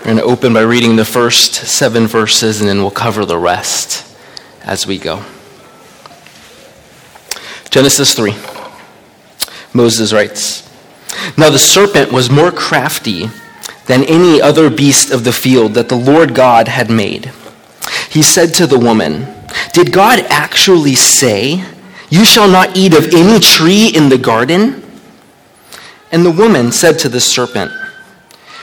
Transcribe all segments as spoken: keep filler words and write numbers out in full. We're going to open by reading the first seven verses, and then we'll cover the rest as we go. Genesis three. Moses writes, "Now the serpent was more crafty than any other beast of the field that the Lord God had made. He said to the woman, 'Did God actually say, you shall not eat of any tree in the garden?' And the woman said to the serpent,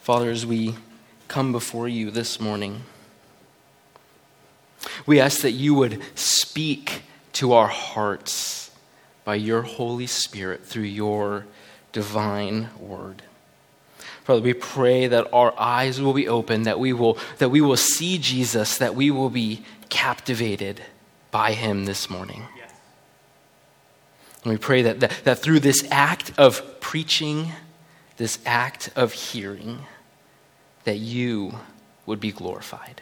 Father, as we come before you this morning, we ask that you would speak to our hearts by your Holy Spirit through your divine word. Father, we pray that our eyes will be open, that we will, that we will see Jesus, that we will be captivated by him this morning. Yes. And we pray that, that, that through this act of preaching, this act of hearing, that you would be glorified.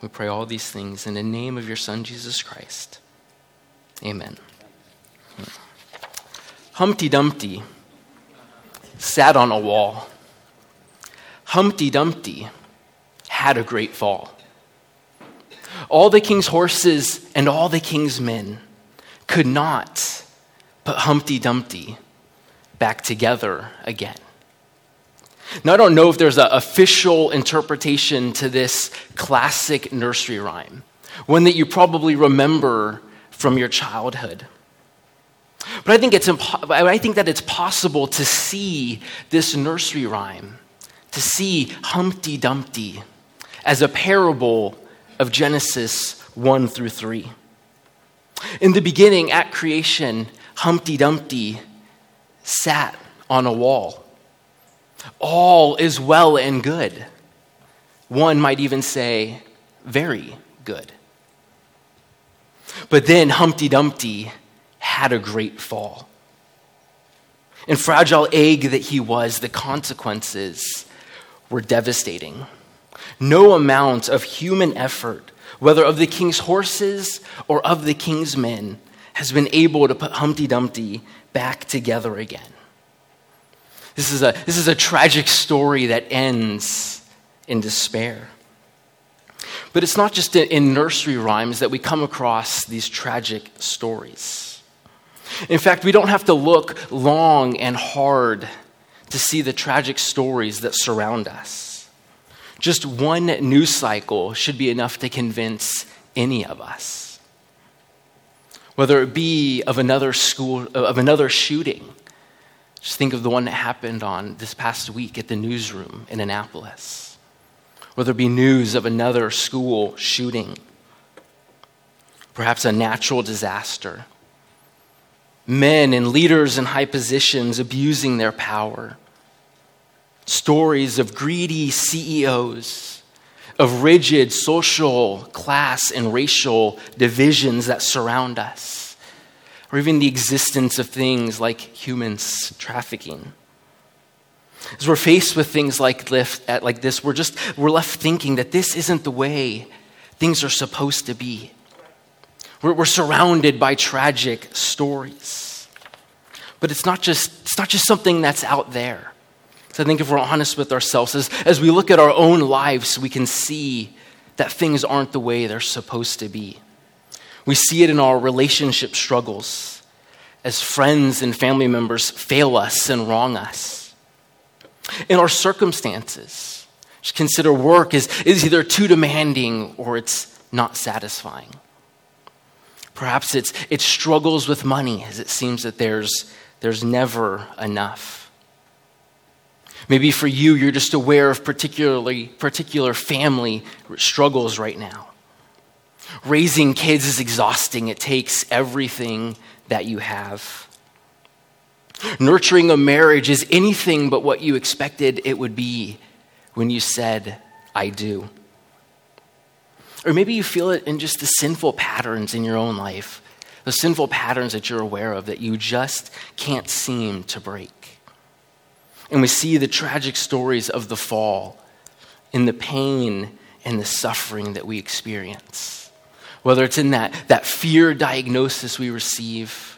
We pray all these things in the name of your Son, Jesus Christ. Amen. Humpty Dumpty sat on a wall. Humpty Dumpty had a great fall. All the king's horses and all the king's men could not put Humpty Dumpty back together again. Now, I don't know if there's an official interpretation to this classic nursery rhyme, one that you probably remember from your childhood. But I think it's impo- I think that it's possible to see this nursery rhyme, to see Humpty Dumpty as a parable of Genesis one through three. In the beginning, at creation, Humpty Dumpty sat on a wall. All is well and good. One might even say, very good. But then Humpty Dumpty had a great fall. And fragile egg that he was, the consequences were devastating. No amount of human effort, whether of the king's horses or of the king's men, has been able to put Humpty Dumpty back together again. This is a, this is a tragic story that ends in despair. But it's not just in nursery rhymes that we come across these tragic stories. In fact, we don't have to look long and hard to see the tragic stories that surround us. Just one news cycle should be enough to convince any of us. Whether it be of another school, of another shooting, just think of the one that happened on this past week at the newsroom in Annapolis. Whether it be news of another school shooting, perhaps a natural disaster, men and leaders in high positions abusing their power, stories of greedy C E Os, of rigid social, class, and racial divisions that surround us, or even the existence of things like human trafficking. As we're faced with things like this, we're just we're left thinking that this isn't the way things are supposed to be. We're, we're surrounded by tragic stories, but it's not just it's not just something that's out there. So I think if we're honest with ourselves, as, as we look at our own lives, we can see that things aren't the way they're supposed to be. We see it in our relationship struggles, as friends and family members fail us and wrong us. In our circumstances, just consider work is, is either too demanding or it's not satisfying. Perhaps it's it struggles with money as it seems that there's there's never enough. Maybe for you, you're just aware of particularly particular family struggles right now. Raising kids is exhausting. It takes everything that you have. Nurturing a marriage is anything but what you expected it would be when you said, I do. Or maybe you feel it in just the sinful patterns in your own life, the sinful patterns that you're aware of that you just can't seem to break. And we see the tragic stories of the fall in the pain and the suffering that we experience, whether it's in that, that fear diagnosis we receive,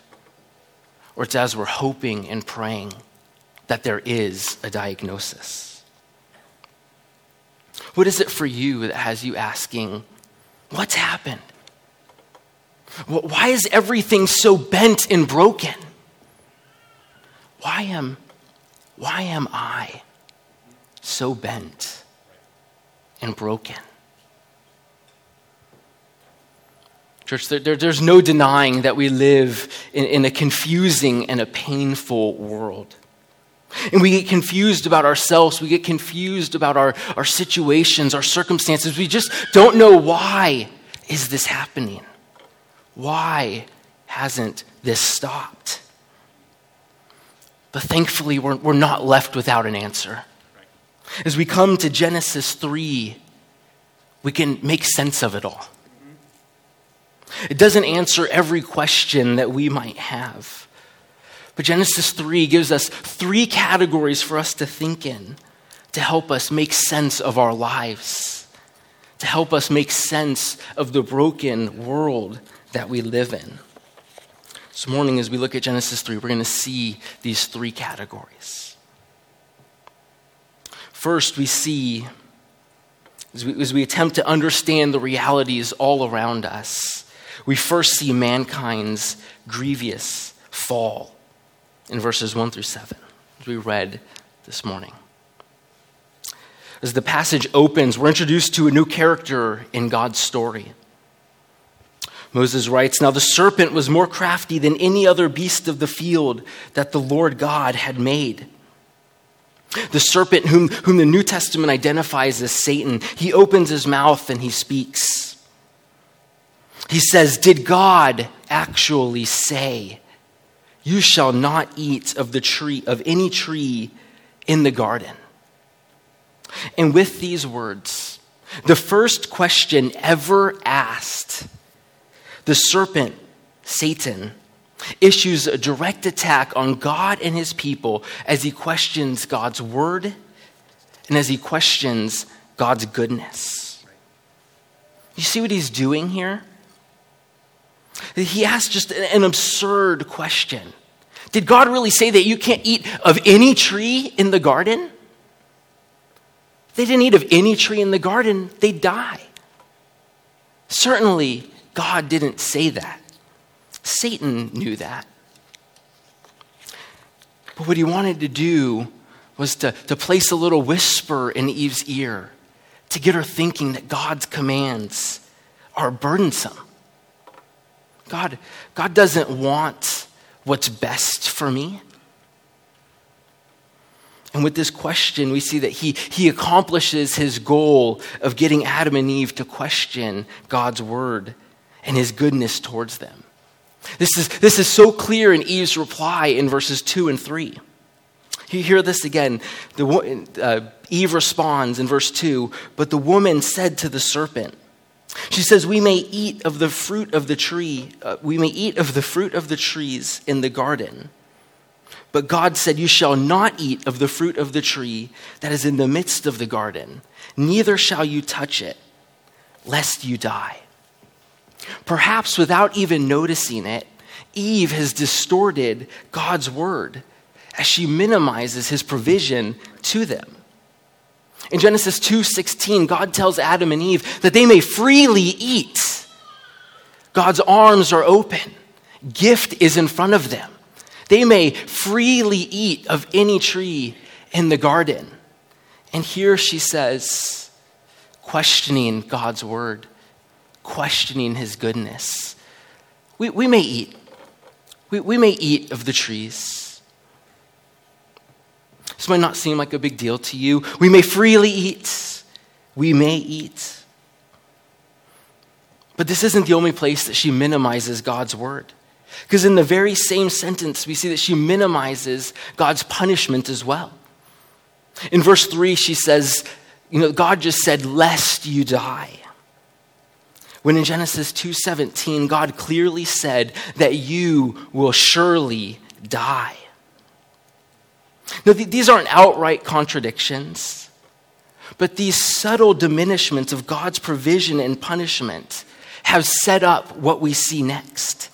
or it's as we're hoping and praying that there is a diagnosis. What is it for you that has you asking, what's happened? Why is everything so bent and broken? Why am, why am I so bent and broken? Church, there, there, there's no denying that we live in, in a confusing and a painful world. And we get confused about ourselves. We get confused about our, our situations, our circumstances. We just don't know, why is this happening? Why hasn't this stopped? But thankfully, we're, we're not left without an answer. As we come to Genesis three, we can make sense of it all. It doesn't answer every question that we might have. But Genesis three gives us three categories for us to think in to help us make sense of our lives, to help us make sense of the broken world that we live in. This morning, as we look at Genesis three, we're going to see these three categories. First, we see, as we, as we attempt to understand the realities all around us, we first see mankind's grievous fall in verses one through seven, as we read this morning. As the passage opens, we're introduced to a new character in God's story. Moses writes, "Now the serpent was more crafty than any other beast of the field that the Lord God had made." The serpent, whom, whom the New Testament identifies as Satan, he opens his mouth and he speaks. He says, "Did God actually say, you shall not eat of the tree of any tree in the garden?" And with these words, the first question ever asked, the serpent, Satan, issues a direct attack on God and his people as he questions God's word and as he questions God's goodness. You see what he's doing here? He asked just an absurd question. Did God really say that you can't eat of any tree in the garden? They didn't eat of any tree in the garden. They die. Certainly, God didn't say that. Satan knew that. But what he wanted to do was to, to place a little whisper in Eve's ear to get her thinking that God's commands are burdensome. God, God doesn't want what's best for me. And with this question, we see that he, he accomplishes his goal of getting Adam and Eve to question God's word and his goodness towards them. This is, this is so clear in Eve's reply in verses two and three. You hear this again. The, uh, Eve responds in verse two, "But the woman said to the serpent," she says, "We may eat of the fruit of the tree, uh, we may eat of the fruit of the trees in the garden. But God said, you shall not eat of the fruit of the tree that is in the midst of the garden, neither shall you touch it, lest you die." Perhaps without even noticing it, Eve has distorted God's word as she minimizes his provision to them. In Genesis two sixteen, God tells Adam and Eve that they may freely eat. God's arms are open. Gift is in front of them. They may freely eat of any tree in the garden. And here she says, questioning God's word, questioning his goodness. We, we may eat. We, we may eat of the trees. This might not seem like a big deal to you. We may freely eat. We may eat. But this isn't the only place that she minimizes God's word. Because in the very same sentence, we see that she minimizes God's punishment as well. In verse three, she says, you know, God just said, lest you die. When in Genesis two seventeen, God clearly said that you will surely die. Now, th- these aren't outright contradictions, but these subtle diminishments of God's provision and punishment have set up what we see next.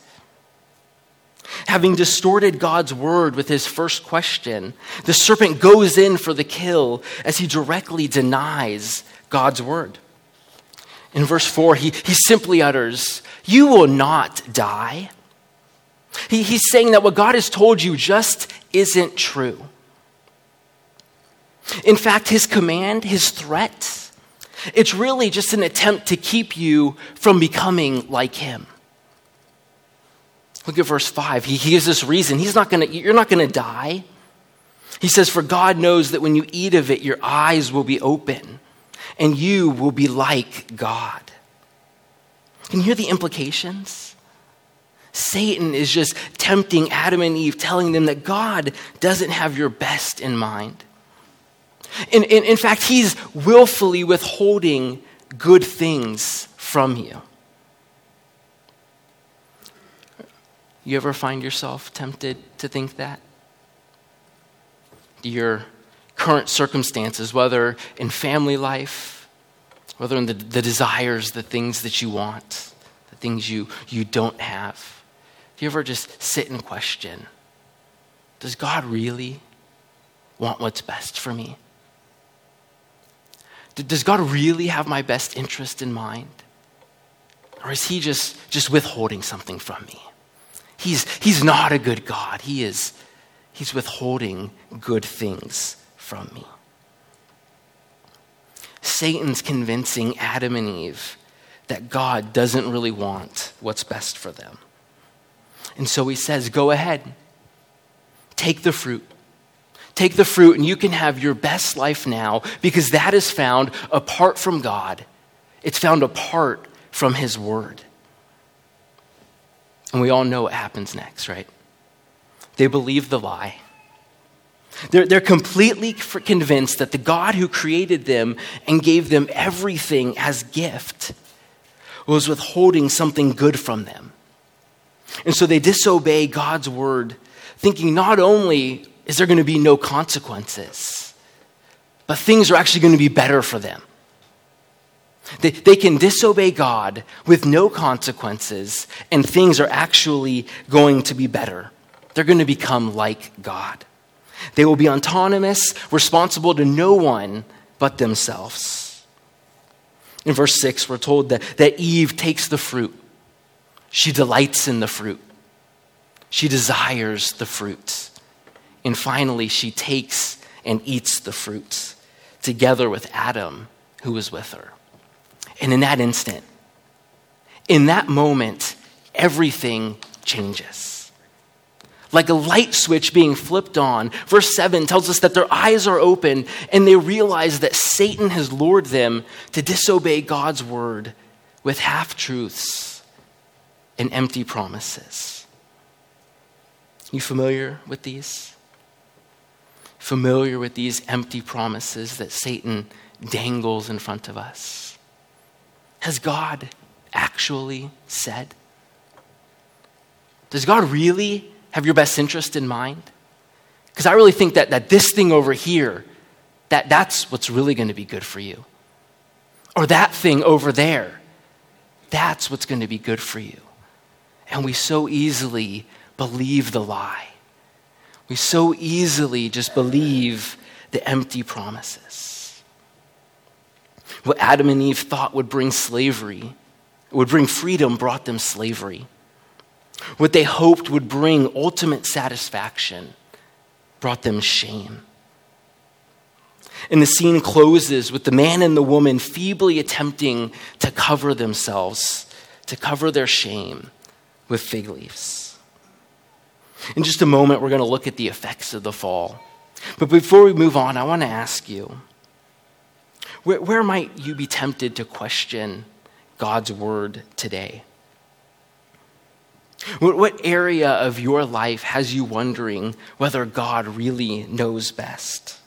Having distorted God's word with his first question, the serpent goes in for the kill as he directly denies God's word. In verse four, he, he simply utters, you will not die. He, he's saying that what God has told you just isn't true. In fact, his command, his threat, it's really just an attempt to keep you from becoming like him. Look at verse five. He, he gives this reason. He's not going to. You're not going to die. He says, for God knows that when you eat of it, your eyes will be open and you will be like God. Can you hear the implications? Satan is just tempting Adam and Eve, telling them that God doesn't have your best in mind. In, in, in fact, he's willfully withholding good things from you. You ever find yourself tempted to think that? Your current circumstances, whether in family life, whether in the, the desires, the things that you want, the things you, you don't have. Do you ever just sit and question, does God really want what's best for me? Does God really have my best interest in mind? Or is he just, just withholding something from me? He's, he's not a good God. He is, he's withholding good things from me. Satan's convincing Adam and Eve that God doesn't really want what's best for them. And so he says, go ahead, take the fruit. Take the fruit and you can have your best life now, because that is found apart from God. It's found apart from his word. And we all know what happens next, right? They believe the lie. They're, they're completely convinced that the God who created them and gave them everything as gift was withholding something good from them. And so they disobey God's word, thinking not only is there going to be no consequences, but things are actually going to be better for them. They, they can disobey God with no consequences, and things are actually going to be better. They're going to become like God. They will be autonomous, responsible to no one but themselves. In verse six, we're told that, that Eve takes the fruit. She delights in the fruit. She desires the fruit. And finally, she takes and eats the fruit together with Adam, who was with her. And in that instant, in that moment, everything changes. Like a light switch being flipped on, verse seven tells us that their eyes are open and they realize that Satan has lured them to disobey God's word with half-truths and empty promises. You familiar with these? Familiar with these empty promises that Satan dangles in front of us? Has God actually said? Does God really have your best interest in mind? Because I really think that, that this thing over here, that, that's what's really going to be good for you. Or that thing over there, that's what's going to be good for you. And we so easily believe the lie. We so easily just believe the empty promises. What Adam and Eve thought would bring slavery, would bring freedom, brought them slavery. What they hoped would bring ultimate satisfaction brought them shame. And the scene closes with the man and the woman feebly attempting to cover themselves, to cover their shame with fig leaves. In just a moment, we're going to look at the effects of the fall. But before we move on, I want to ask you, where, where might you be tempted to question God's word today? What, what area of your life has you wondering whether God really knows best?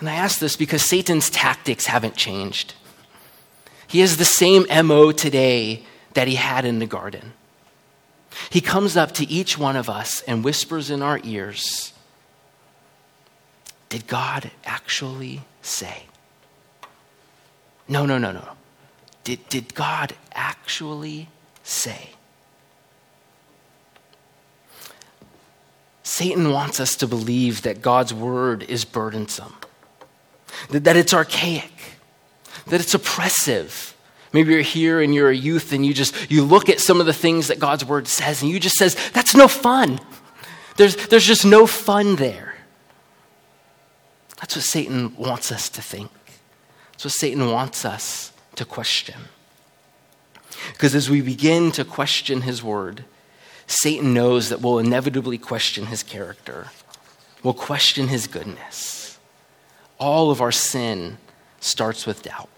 And I ask this because Satan's tactics haven't changed. He has the same M O today that he had in the garden. He comes up to each one of us and whispers in our ears, did God actually say? No, no, no, no. Did, did God actually say? Satan wants us to believe that God's word is burdensome, that, that it's archaic, that it's oppressive. Maybe you're here and you're a youth and you just, you look at some of the things that God's word says and you just says, that's no fun. There's, there's just no fun there. That's what Satan wants us to think. That's what Satan wants us to question. Because as we begin to question his word, Satan knows that we'll inevitably question his character. We'll question his goodness. All of our sin starts with doubt.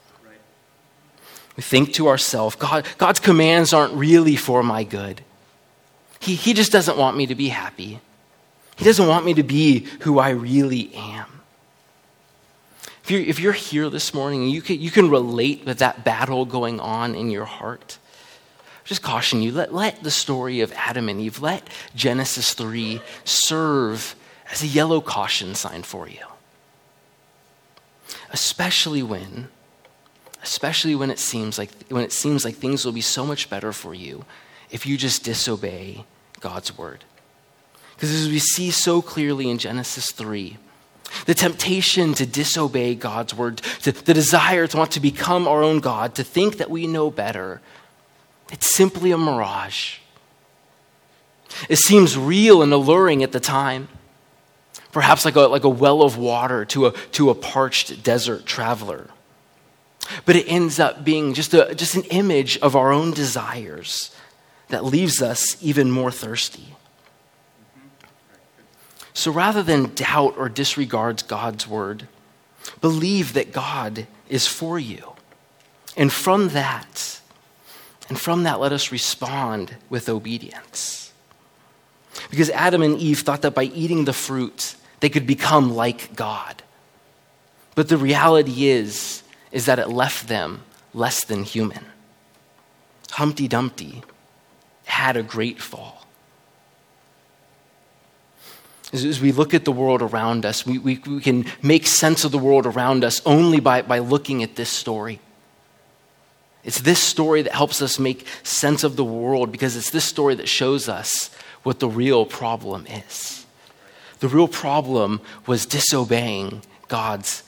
We think to ourselves, God, God's commands aren't really for my good. He, he just doesn't want me to be happy. He doesn't want me to be who I really am. If you're, if you're here this morning and you can, you can relate with that battle going on in your heart, just caution you, let, let the story of Adam and Eve, let Genesis three serve as a yellow caution sign for you. Especially when, especially when it seems like when it seems like things will be so much better for you if you just disobey God's word. Because as we see so clearly in Genesis three, the temptation to disobey God's word, to, the desire to want to become our own God, to think that we know better, it's simply a mirage. It seems real and alluring at the time, perhaps like a, like a well of water to a, to a parched desert traveler. But it ends up being just, a, just an image of our own desires that leaves us even more thirsty. So rather than doubt or disregard God's word, believe that God is for you. And from that, and from that, let us respond with obedience. Because Adam and Eve thought that by eating the fruit, they could become like God. But the reality is, is that it left them less than human. Humpty Dumpty had a great fall. As we look at the world around us, we, we, we can make sense of the world around us only by, by looking at this story. It's this story that helps us make sense of the world because it's this story that shows us what the real problem is. The real problem was disobeying God's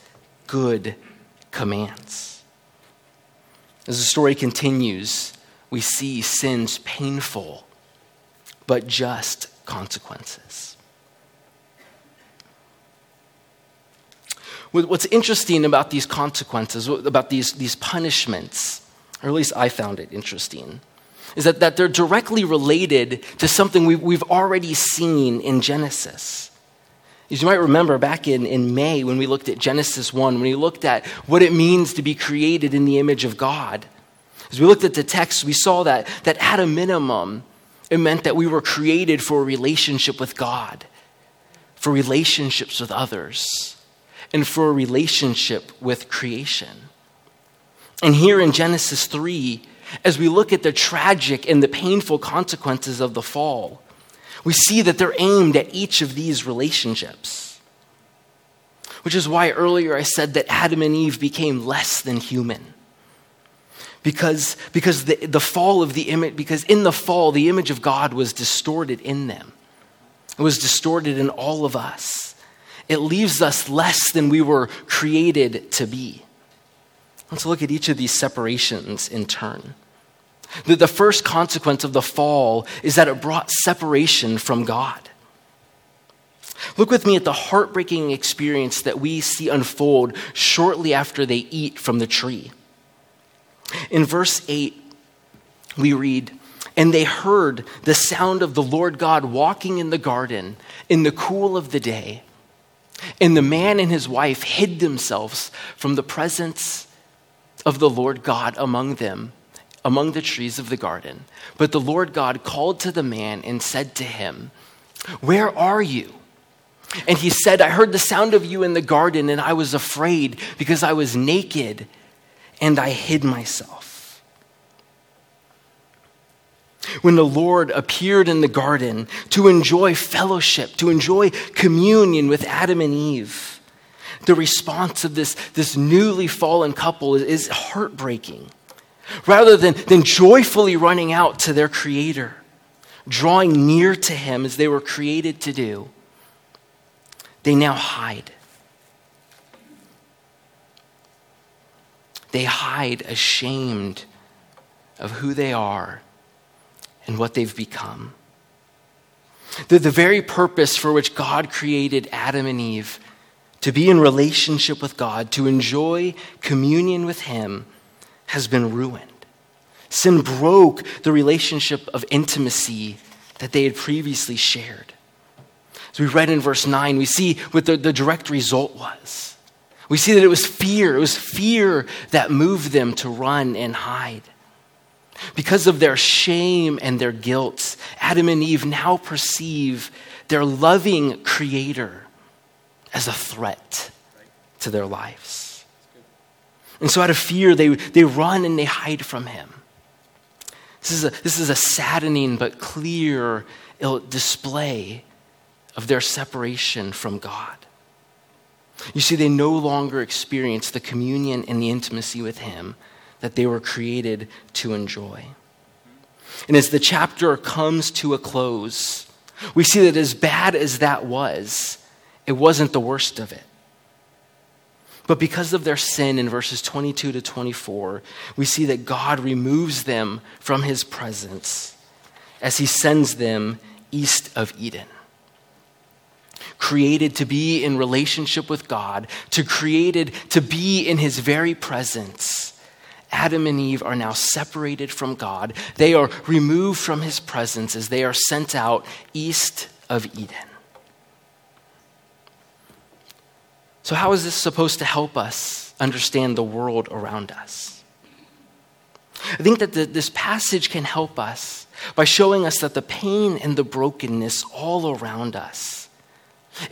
good commands. As the story continues, we see sin's painful but just consequences. What's interesting about these consequences, about these, these punishments, or at least I found it interesting, is that, that they're directly related to something we've, we've already seen in Genesis. As you might remember back in, in May when we looked at Genesis one, when we looked at what it means to be created in the image of God, as we looked at the text, we saw that, that at a minimum, it meant that we were created for a relationship with God, for relationships with others, and for a relationship with creation. And here in Genesis three, as we look at the tragic and the painful consequences of the fall, we see that they're aimed at each of these relationships. Which is why earlier I said that Adam and Eve became less than human. Because, because the, the fall of the image, because in the fall, the image of God was distorted in them. It was distorted in all of us. It leaves us less than we were created to be. Let's look at each of these separations in turn. The, the first consequence of the fall is that it brought separation from God. Look with me at the heartbreaking experience that we see unfold shortly after they eat from the tree. In verse eight, we read, "And they heard the sound of the Lord God walking in the garden in the cool of the day. And the man and his wife hid themselves from the presence of the Lord God among them, among the trees of the garden. But the Lord God called to the man and said to him, 'Where are you?' And he said, 'I heard the sound of you in the garden, and I was afraid because I was naked, and I hid myself.'" When the Lord appeared in the garden to enjoy fellowship, to enjoy communion with Adam and Eve, the response of this, this newly fallen couple is, is heartbreaking. Rather than, than joyfully running out to their Creator, drawing near to Him as they were created to do, they now hide. They hide ashamed of who they are and what they've become. The, the very purpose for which God created Adam and Eve, to be in relationship with God, to enjoy communion with Him, has been ruined. Sin broke the relationship of intimacy that they had previously shared. As we read in verse nine, we see what the, the direct result was. We see that it was fear. It was fear that moved them to run and hide. Because of their shame and their guilt, Adam and Eve now perceive their loving Creator as a threat to their lives. And so out of fear, they, they run and they hide from Him. This is a, this is a saddening but clear display of their separation from God. You see, they no longer experience the communion and the intimacy with Him that they were created to enjoy. And as the chapter comes to a close, we see that as bad as that was, it wasn't the worst of it. But because of their sin in verses twenty-two to twenty-four, we see that God removes them from His presence as He sends them east of Eden. Created to be in relationship with God, to created to be in His very presence, Adam and Eve are now separated from God. They are removed from His presence as they are sent out east of Eden. So how is this supposed to help us understand the world around us? I think that the, this passage can help us by showing us that the pain and the brokenness all around us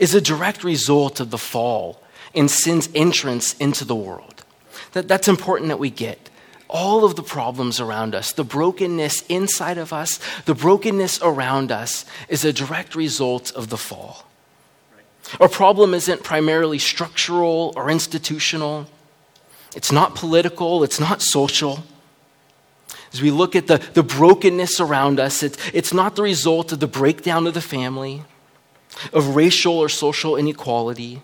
is a direct result of the fall and sin's entrance into the world. That, that's important that we get. All of the problems around us, the brokenness inside of us, the brokenness around us is a direct result of the fall. Our problem isn't primarily structural or institutional. It's not political. It's not social. As we look at the, the brokenness around us, it's, it's not the result of the breakdown of the family, of racial or social inequality.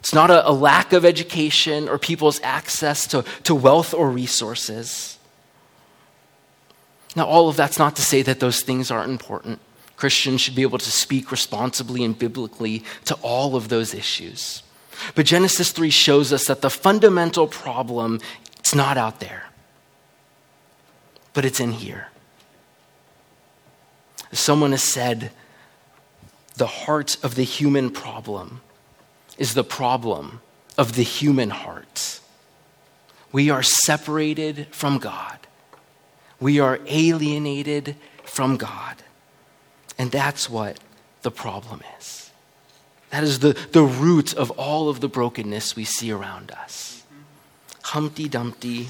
It's not a, a lack of education or people's access to, to wealth or resources. Now, all of that's not to say that those things aren't important. Christians should be able to speak responsibly and biblically to all of those issues. But Genesis three shows us that the fundamental problem, it's not out there, but it's in here. As someone has said, the heart of the human problem is the problem of the human heart. We are separated from God. We are alienated from God. And that's what the problem is. That is the, the root of all of the brokenness we see around us. Humpty Dumpty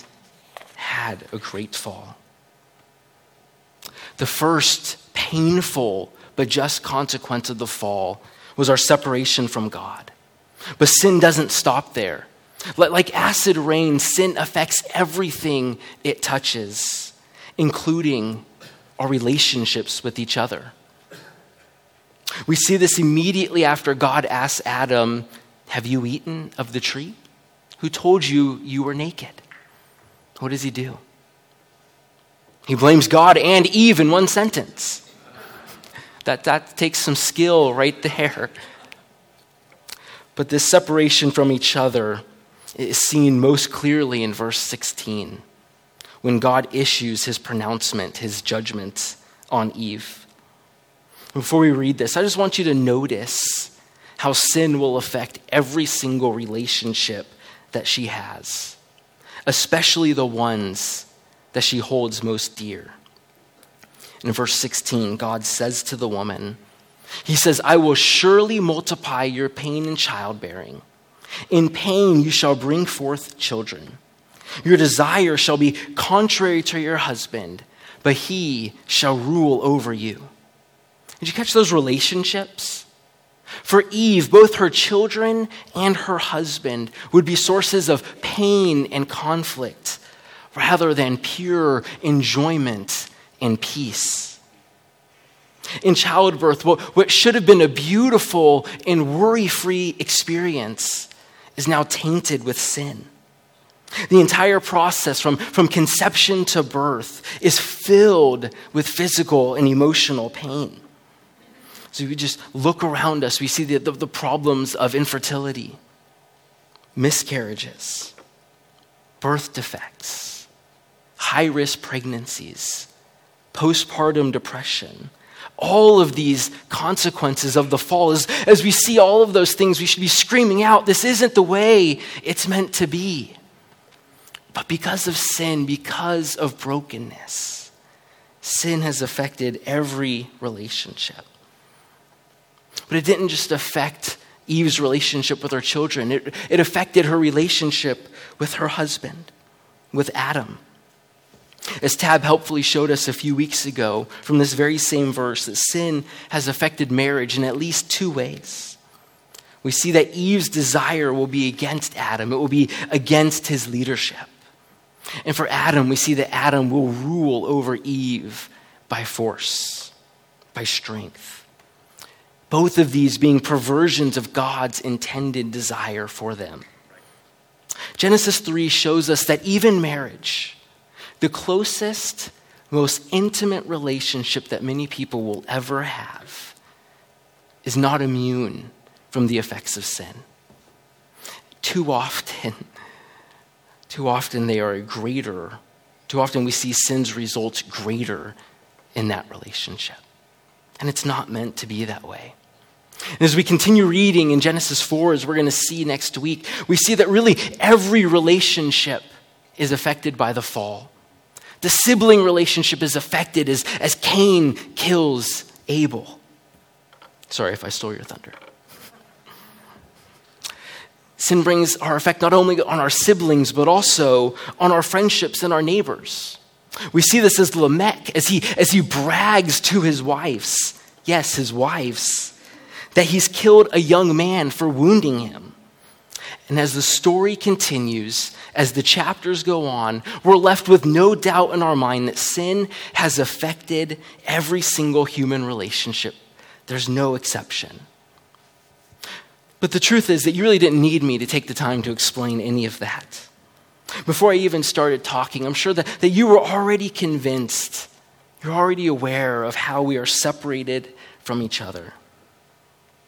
had a great fall. The first painful but just consequence of the fall was our separation from God. But sin doesn't stop there. Like acid rain, sin affects everything it touches, including our relationships with each other. We see this immediately after God asks Adam, "Have you eaten of the tree? Who told you you were naked?" What does he do? He blames God and Eve in one sentence. That, that takes some skill right there. But this separation from each other is seen most clearly in verse sixteen, when God issues his pronouncement, his judgment on Eve. Before we read this, I just want you to notice how sin will affect every single relationship that she has, especially the ones that she holds most dear. In verse sixteen, God says to the woman, he says, "I will surely multiply your pain in childbearing. In pain you shall bring forth children. Your desire shall be contrary to your husband, but he shall rule over you." Did you catch those relationships? For Eve, both her children and her husband would be sources of pain and conflict rather than pure enjoyment and peace. In childbirth, what should have been a beautiful and worry-free experience is now tainted with sin. The entire process from, from conception to birth is filled with physical and emotional pain. So we just look around us, we see the, the, the problems of infertility, miscarriages, birth defects, high-risk pregnancies, postpartum depression. All of these consequences of the fall, as, as we see all of those things, we should be screaming out, this isn't the way it's meant to be. But because of sin, because of brokenness, sin has affected every relationship. But it didn't just affect Eve's relationship with her children. It, it affected her relationship with her husband, with Adam. As Tab helpfully showed us a few weeks ago from this very same verse, that sin has affected marriage in at least two ways. We see that Eve's desire will be against Adam. It will be against his leadership. And for Adam, we see that Adam will rule over Eve by force, by strength. Both of these being perversions of God's intended desire for them. Genesis three shows us that even marriage, the closest, most intimate relationship that many people will ever have, is not immune from the effects of sin. Too often, too often they are greater, too often we see sin's results greater in that relationship. And it's not meant to be that way. And as we continue reading in Genesis four, as we're going to see next week, we see that really every relationship is affected by the fall. The sibling relationship is affected as, as Cain kills Abel. Sorry if I stole your thunder. Sin brings our effect not only on our siblings, but also on our friendships and our neighbors. We see this as Lamech, as he, as he brags to his wives, yes, his wives, that he's killed a young man for wounding him. And as the story continues, as the chapters go on, we're left with no doubt in our mind that sin has affected every single human relationship. There's no exception. But the truth is that you really didn't need me to take the time to explain any of that. Before I even started talking, I'm sure that, that you were already convinced, you're already aware of how we are separated from each other.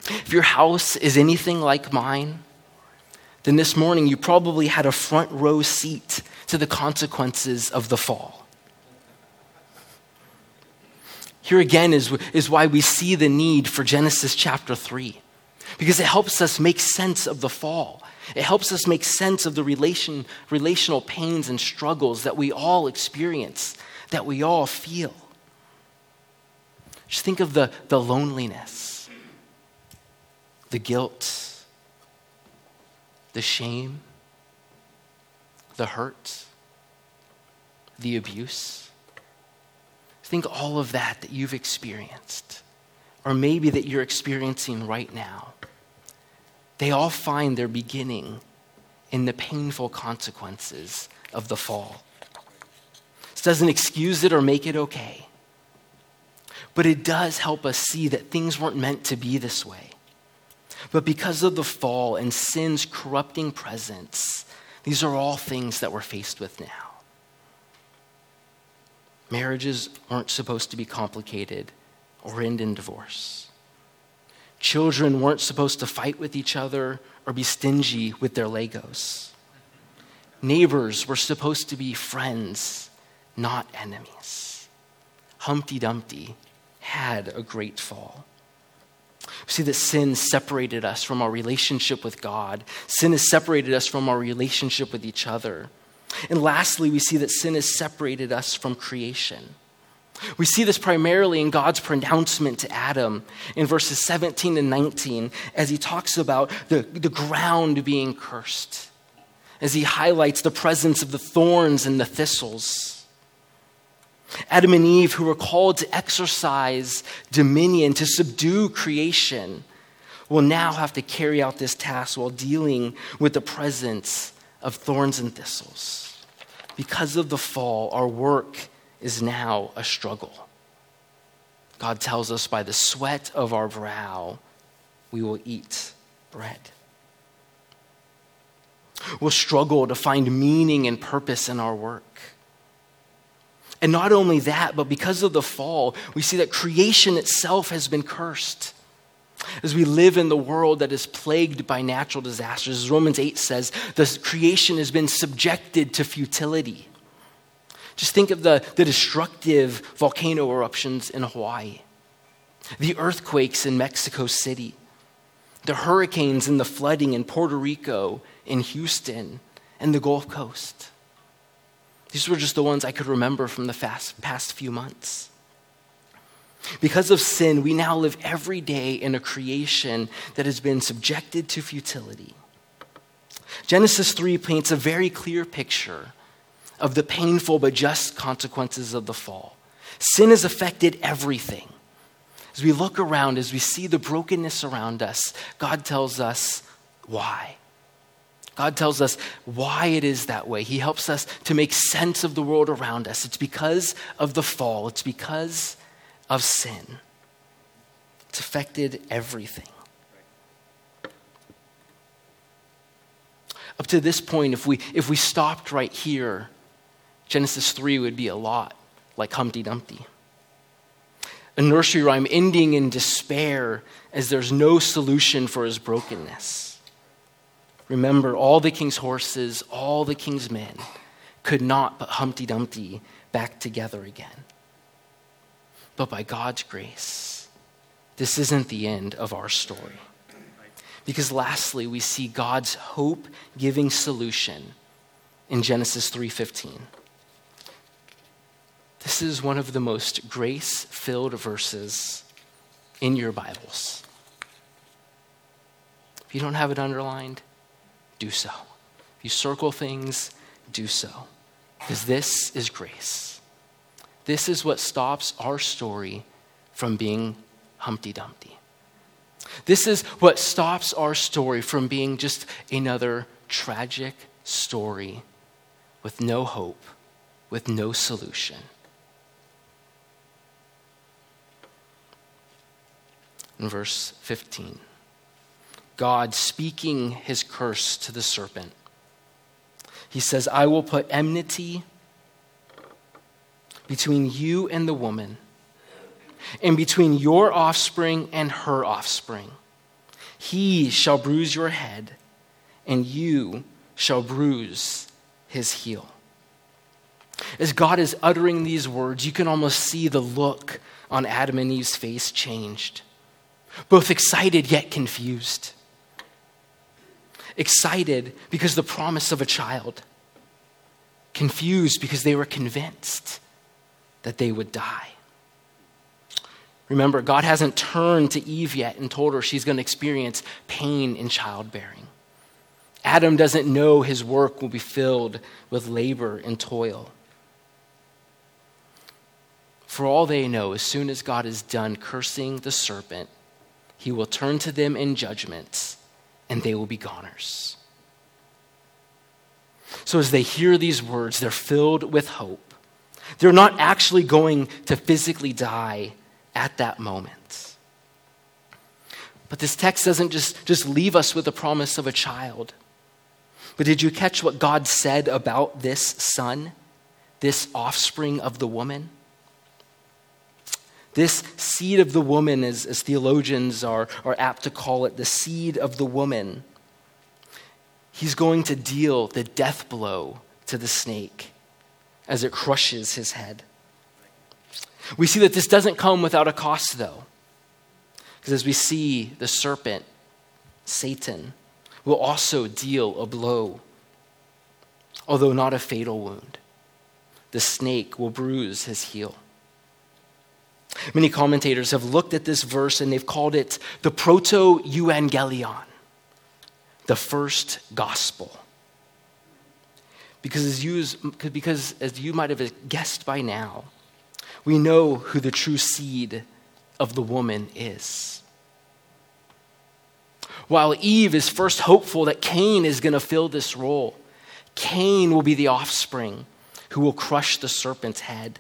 If your house is anything like mine, then this morning you probably had a front row seat to the consequences of the fall. Here again is, is why we see the need for Genesis chapter three, because it helps us make sense of the fall. It helps us make sense of the relation, relational pains and struggles that we all experience, that we all feel. Just think of the, the loneliness, the guilt, the shame, the hurt, the abuse. Think all of that that you've experienced, or maybe that you're experiencing right now. They all find their beginning in the painful consequences of the fall. This doesn't excuse it or make it okay, but it does help us see that things weren't meant to be this way. But because of the fall and sin's corrupting presence, these are all things that we're faced with now. Marriages weren't supposed to be complicated or end in divorce. Children weren't supposed to fight with each other or be stingy with their Legos. Neighbors were supposed to be friends, not enemies. Humpty Dumpty had a great fall. We see that sin separated us from our relationship with God. Sin has separated us from our relationship with each other. And lastly, we see that sin has separated us from creation. We see this primarily in God's pronouncement to Adam in verses seventeen and nineteen as he talks about the, the ground being cursed, as he highlights the presence of the thorns and the thistles. Adam and Eve, who were called to exercise dominion, to subdue creation, will now have to carry out this task while dealing with the presence of thorns and thistles. Because of the fall, our work is now a struggle. God tells us by the sweat of our brow, we will eat bread. We'll struggle to find meaning and purpose in our work. And not only that, but because of the fall, we see that creation itself has been cursed. As we live in the world that is plagued by natural disasters, as Romans eight says, the creation has been subjected to futility. Just think of the, the destructive volcano eruptions in Hawaii, the earthquakes in Mexico City, the hurricanes and the flooding in Puerto Rico, in Houston, and the Gulf Coast. These were just the ones I could remember from the fast, past few months. Because of sin, we now live every day in a creation that has been subjected to futility. Genesis three paints a very clear picture of the painful but just consequences of the fall. Sin has affected everything. As we look around, as we see the brokenness around us, God tells us why. God tells us why it is that way. He helps us to make sense of the world around us. It's because of the fall. It's because of sin. It's affected everything. Up to this point, if we if we stopped right here, Genesis three would be a lot like Humpty Dumpty. A nursery rhyme ending in despair as there's no solution for his brokenness. Remember, all the king's horses, all the king's men could not put Humpty Dumpty back together again. But by God's grace, this isn't the end of our story. Because lastly, we see God's hope-giving solution in Genesis three fifteen. This is one of the most grace-filled verses in your Bibles. If you don't have it underlined, do so. If you circle things, do so. Because this is grace. This is what stops our story from being Humpty Dumpty. This is what stops our story from being just another tragic story with no hope, with no solution. In verse fifteen, God speaking his curse to the serpent, he says, "I will put enmity between you and the woman, and between your offspring and her offspring. He shall bruise your head, and you shall bruise his heel." As God is uttering these words, you can almost see the look on Adam and Eve's face changed. Both excited yet confused. Excited because the promise of a child. Confused because they were convinced that they would die. Remember, God hasn't turned to Eve yet and told her she's going to experience pain in childbearing. Adam doesn't know his work will be filled with labor and toil. For all they know, as soon as God is done cursing the serpent, he will turn to them in judgment, and they will be goners. So as they hear these words, they're filled with hope. They're not actually going to physically die at that moment. But this text doesn't just, just leave us with the promise of a child. But did you catch what God said about this son, this offspring of the woman? This seed of the woman, as, as theologians are, are apt to call it, the seed of the woman, he's going to deal the death blow to the snake as it crushes his head. We see that this doesn't come without a cost, though, because as we see, the serpent, Satan, will also deal a blow, although not a fatal wound. The snake will bruise his heel. Many commentators have looked at this verse and they've called it the Proto-Euangelion, the first gospel. Because as you, because as you might have guessed by now, we know who the true seed of the woman is. While Eve is first hopeful that Cain is going to fill this role, Cain will be the offspring who will crush the serpent's head.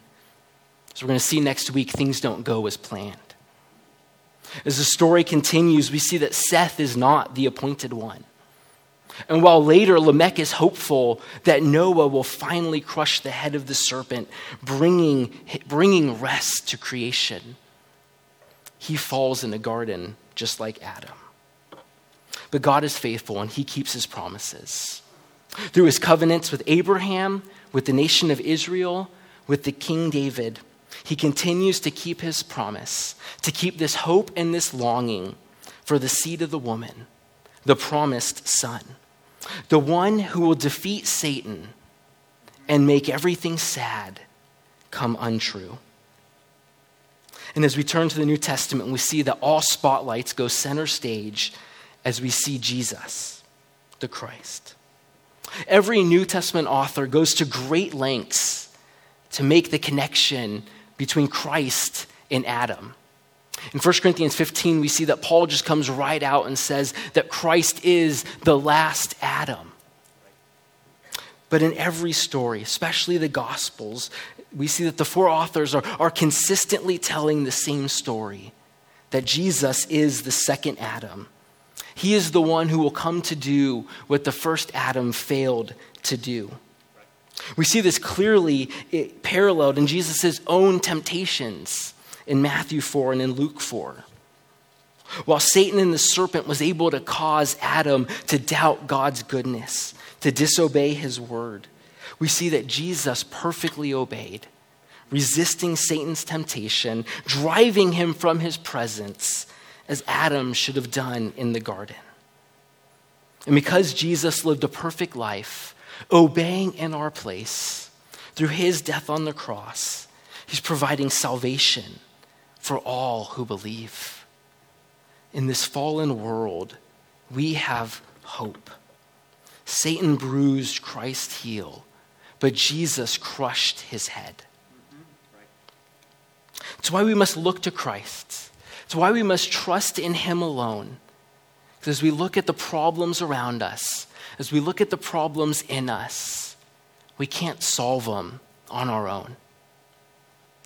So we're going to see next week, things don't go as planned. As the story continues, we see that Seth is not the appointed one. And while later Lamech is hopeful that Noah will finally crush the head of the serpent, bringing, bringing rest to creation, he falls in the garden just like Adam. But God is faithful and he keeps his promises. Through his covenants with Abraham, with the nation of Israel, with the King David, he continues to keep his promise, to keep this hope and this longing for the seed of the woman, the promised son, the one who will defeat Satan and make everything sad come untrue. And as we turn to the New Testament, we see that all spotlights go center stage as we see Jesus, the Christ. Every New Testament author goes to great lengths to make the connection between Christ and Adam. In First Corinthians fifteen, we see that Paul just comes right out and says that Christ is the last Adam. But in every story, especially the Gospels, we see that the four authors are, are consistently telling the same story, that Jesus is the second Adam. He is the one who will come to do what the first Adam failed to do. We see this clearly paralleled in Jesus' own temptations in Matthew four and in Luke four. While Satan and the serpent was able to cause Adam to doubt God's goodness, to disobey his word, we see that Jesus perfectly obeyed, resisting Satan's temptation, driving him from his presence, as Adam should have done in the garden. And because Jesus lived a perfect life, obeying in our place, through his death on the cross, he's providing salvation for all who believe. In this fallen world, we have hope. Satan bruised Christ's heel, but Jesus crushed his head. It's why we must look to Christ. It's why we must trust in him alone. Because as we look at the problems around us, as we look at the problems in us, we can't solve them on our own.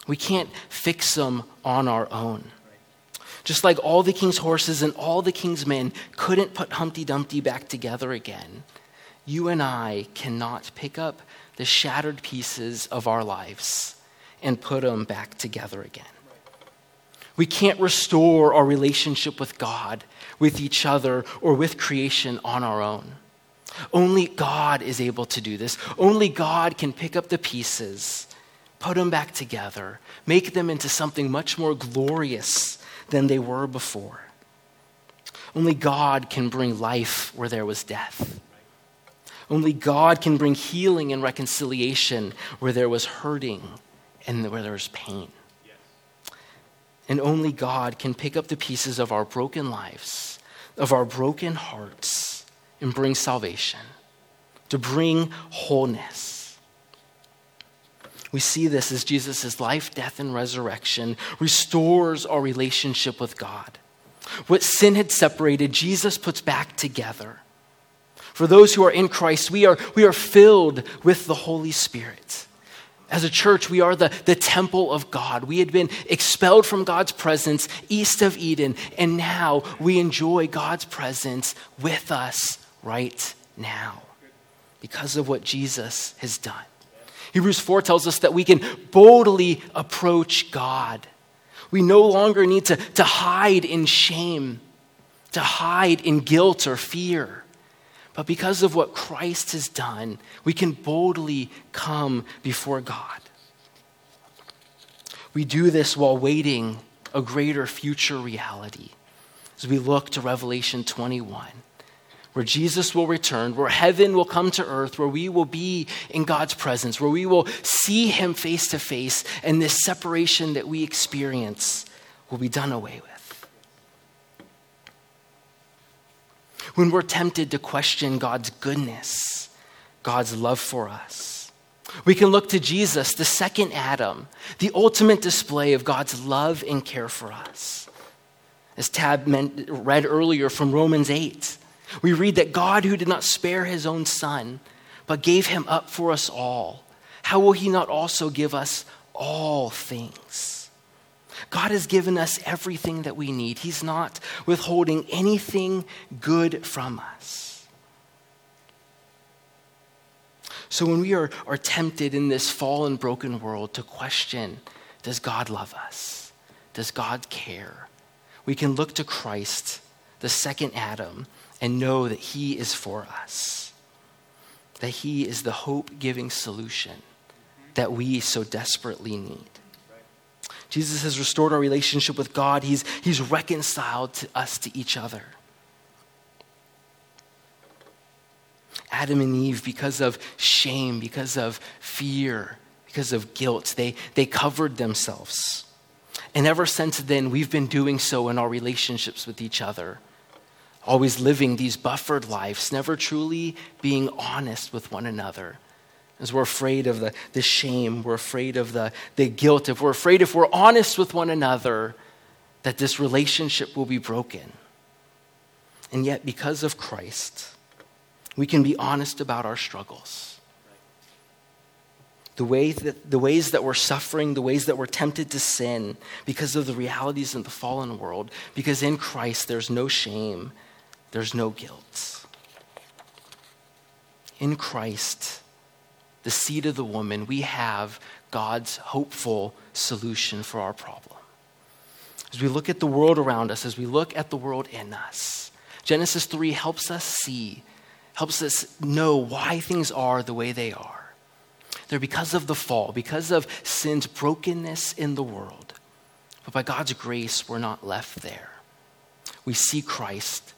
We can't fix them on our own. Just like all the king's horses and all the king's men couldn't put Humpty Dumpty back together again, you and I cannot pick up the shattered pieces of our lives and put them back together again. We can't restore our relationship with God, with each other, or with creation on our own. Only God is able to do this. Only God can pick up the pieces, put them back together, make them into something much more glorious than they were before. Only God can bring life where there was death. Only God can bring healing and reconciliation where there was hurting and where there was pain. And only God can pick up the pieces of our broken lives, of our broken hearts, and bring salvation, to bring wholeness. We see this as Jesus' life, death, and resurrection restores our relationship with God. What sin had separated, Jesus puts back together. For those who are in Christ, we are, we are filled with the Holy Spirit. As a church, we are the, the temple of God. We had been expelled from God's presence east of Eden, and now we enjoy God's presence with us right now because of what Jesus has done. Hebrews four tells us that we can boldly approach God. We no longer need to, to hide in shame, to hide in guilt or fear, But because of what Christ has done, we can boldly come before God. We do this while waiting a greater future reality as we look to Revelation twenty-one, where Jesus will return, where heaven will come to earth, where we will be in God's presence, where we will see him face to face, and this separation that we experience will be done away with. When we're tempted to question God's goodness, God's love for us, we can look to Jesus, the second Adam, the ultimate display of God's love and care for us. As Tab read earlier from Romans eight, we read that God, who did not spare his own son, but gave him up for us all, how will he not also give us all things? God has given us everything that we need. He's not withholding anything good from us. So when we are, are tempted in this fallen, broken world to question, does God love us? Does God care? We can look to Christ, the second Adam, and know that he is for us, that he is the hope-giving solution that we so desperately need. Jesus has restored our relationship with God. He's, he's reconciled to us to each other. Adam and Eve, because of shame, because of fear, because of guilt, they, they covered themselves. And ever since then, we've been doing so in our relationships with each other, always living these buffered lives, never truly being honest with one another. As we're afraid of the, the shame, we're afraid of the, the guilt. If we're afraid, if we're honest with one another, that this relationship will be broken. And yet, because of Christ, we can be honest about our struggles. The way that, the ways that we're suffering, the ways that we're tempted to sin because of the realities in the fallen world, because in Christ there's no shame, there's no guilt. In Christ, the seed of the woman, we have God's hopeful solution for our problem. As we look at the world around us, as we look at the world in us, Genesis three helps us see, helps us know why things are the way they are. They're because of the fall, because of sin's brokenness in the world. But by God's grace, we're not left there. We see Christ,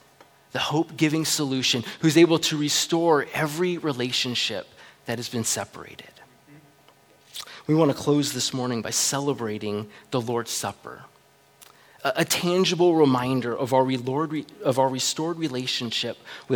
the hope-giving solution, who's able to restore every relationship that has been separated. We want to close this morning by celebrating the Lord's Supper, a, a tangible reminder of our, re- Lord re- of our restored relationship with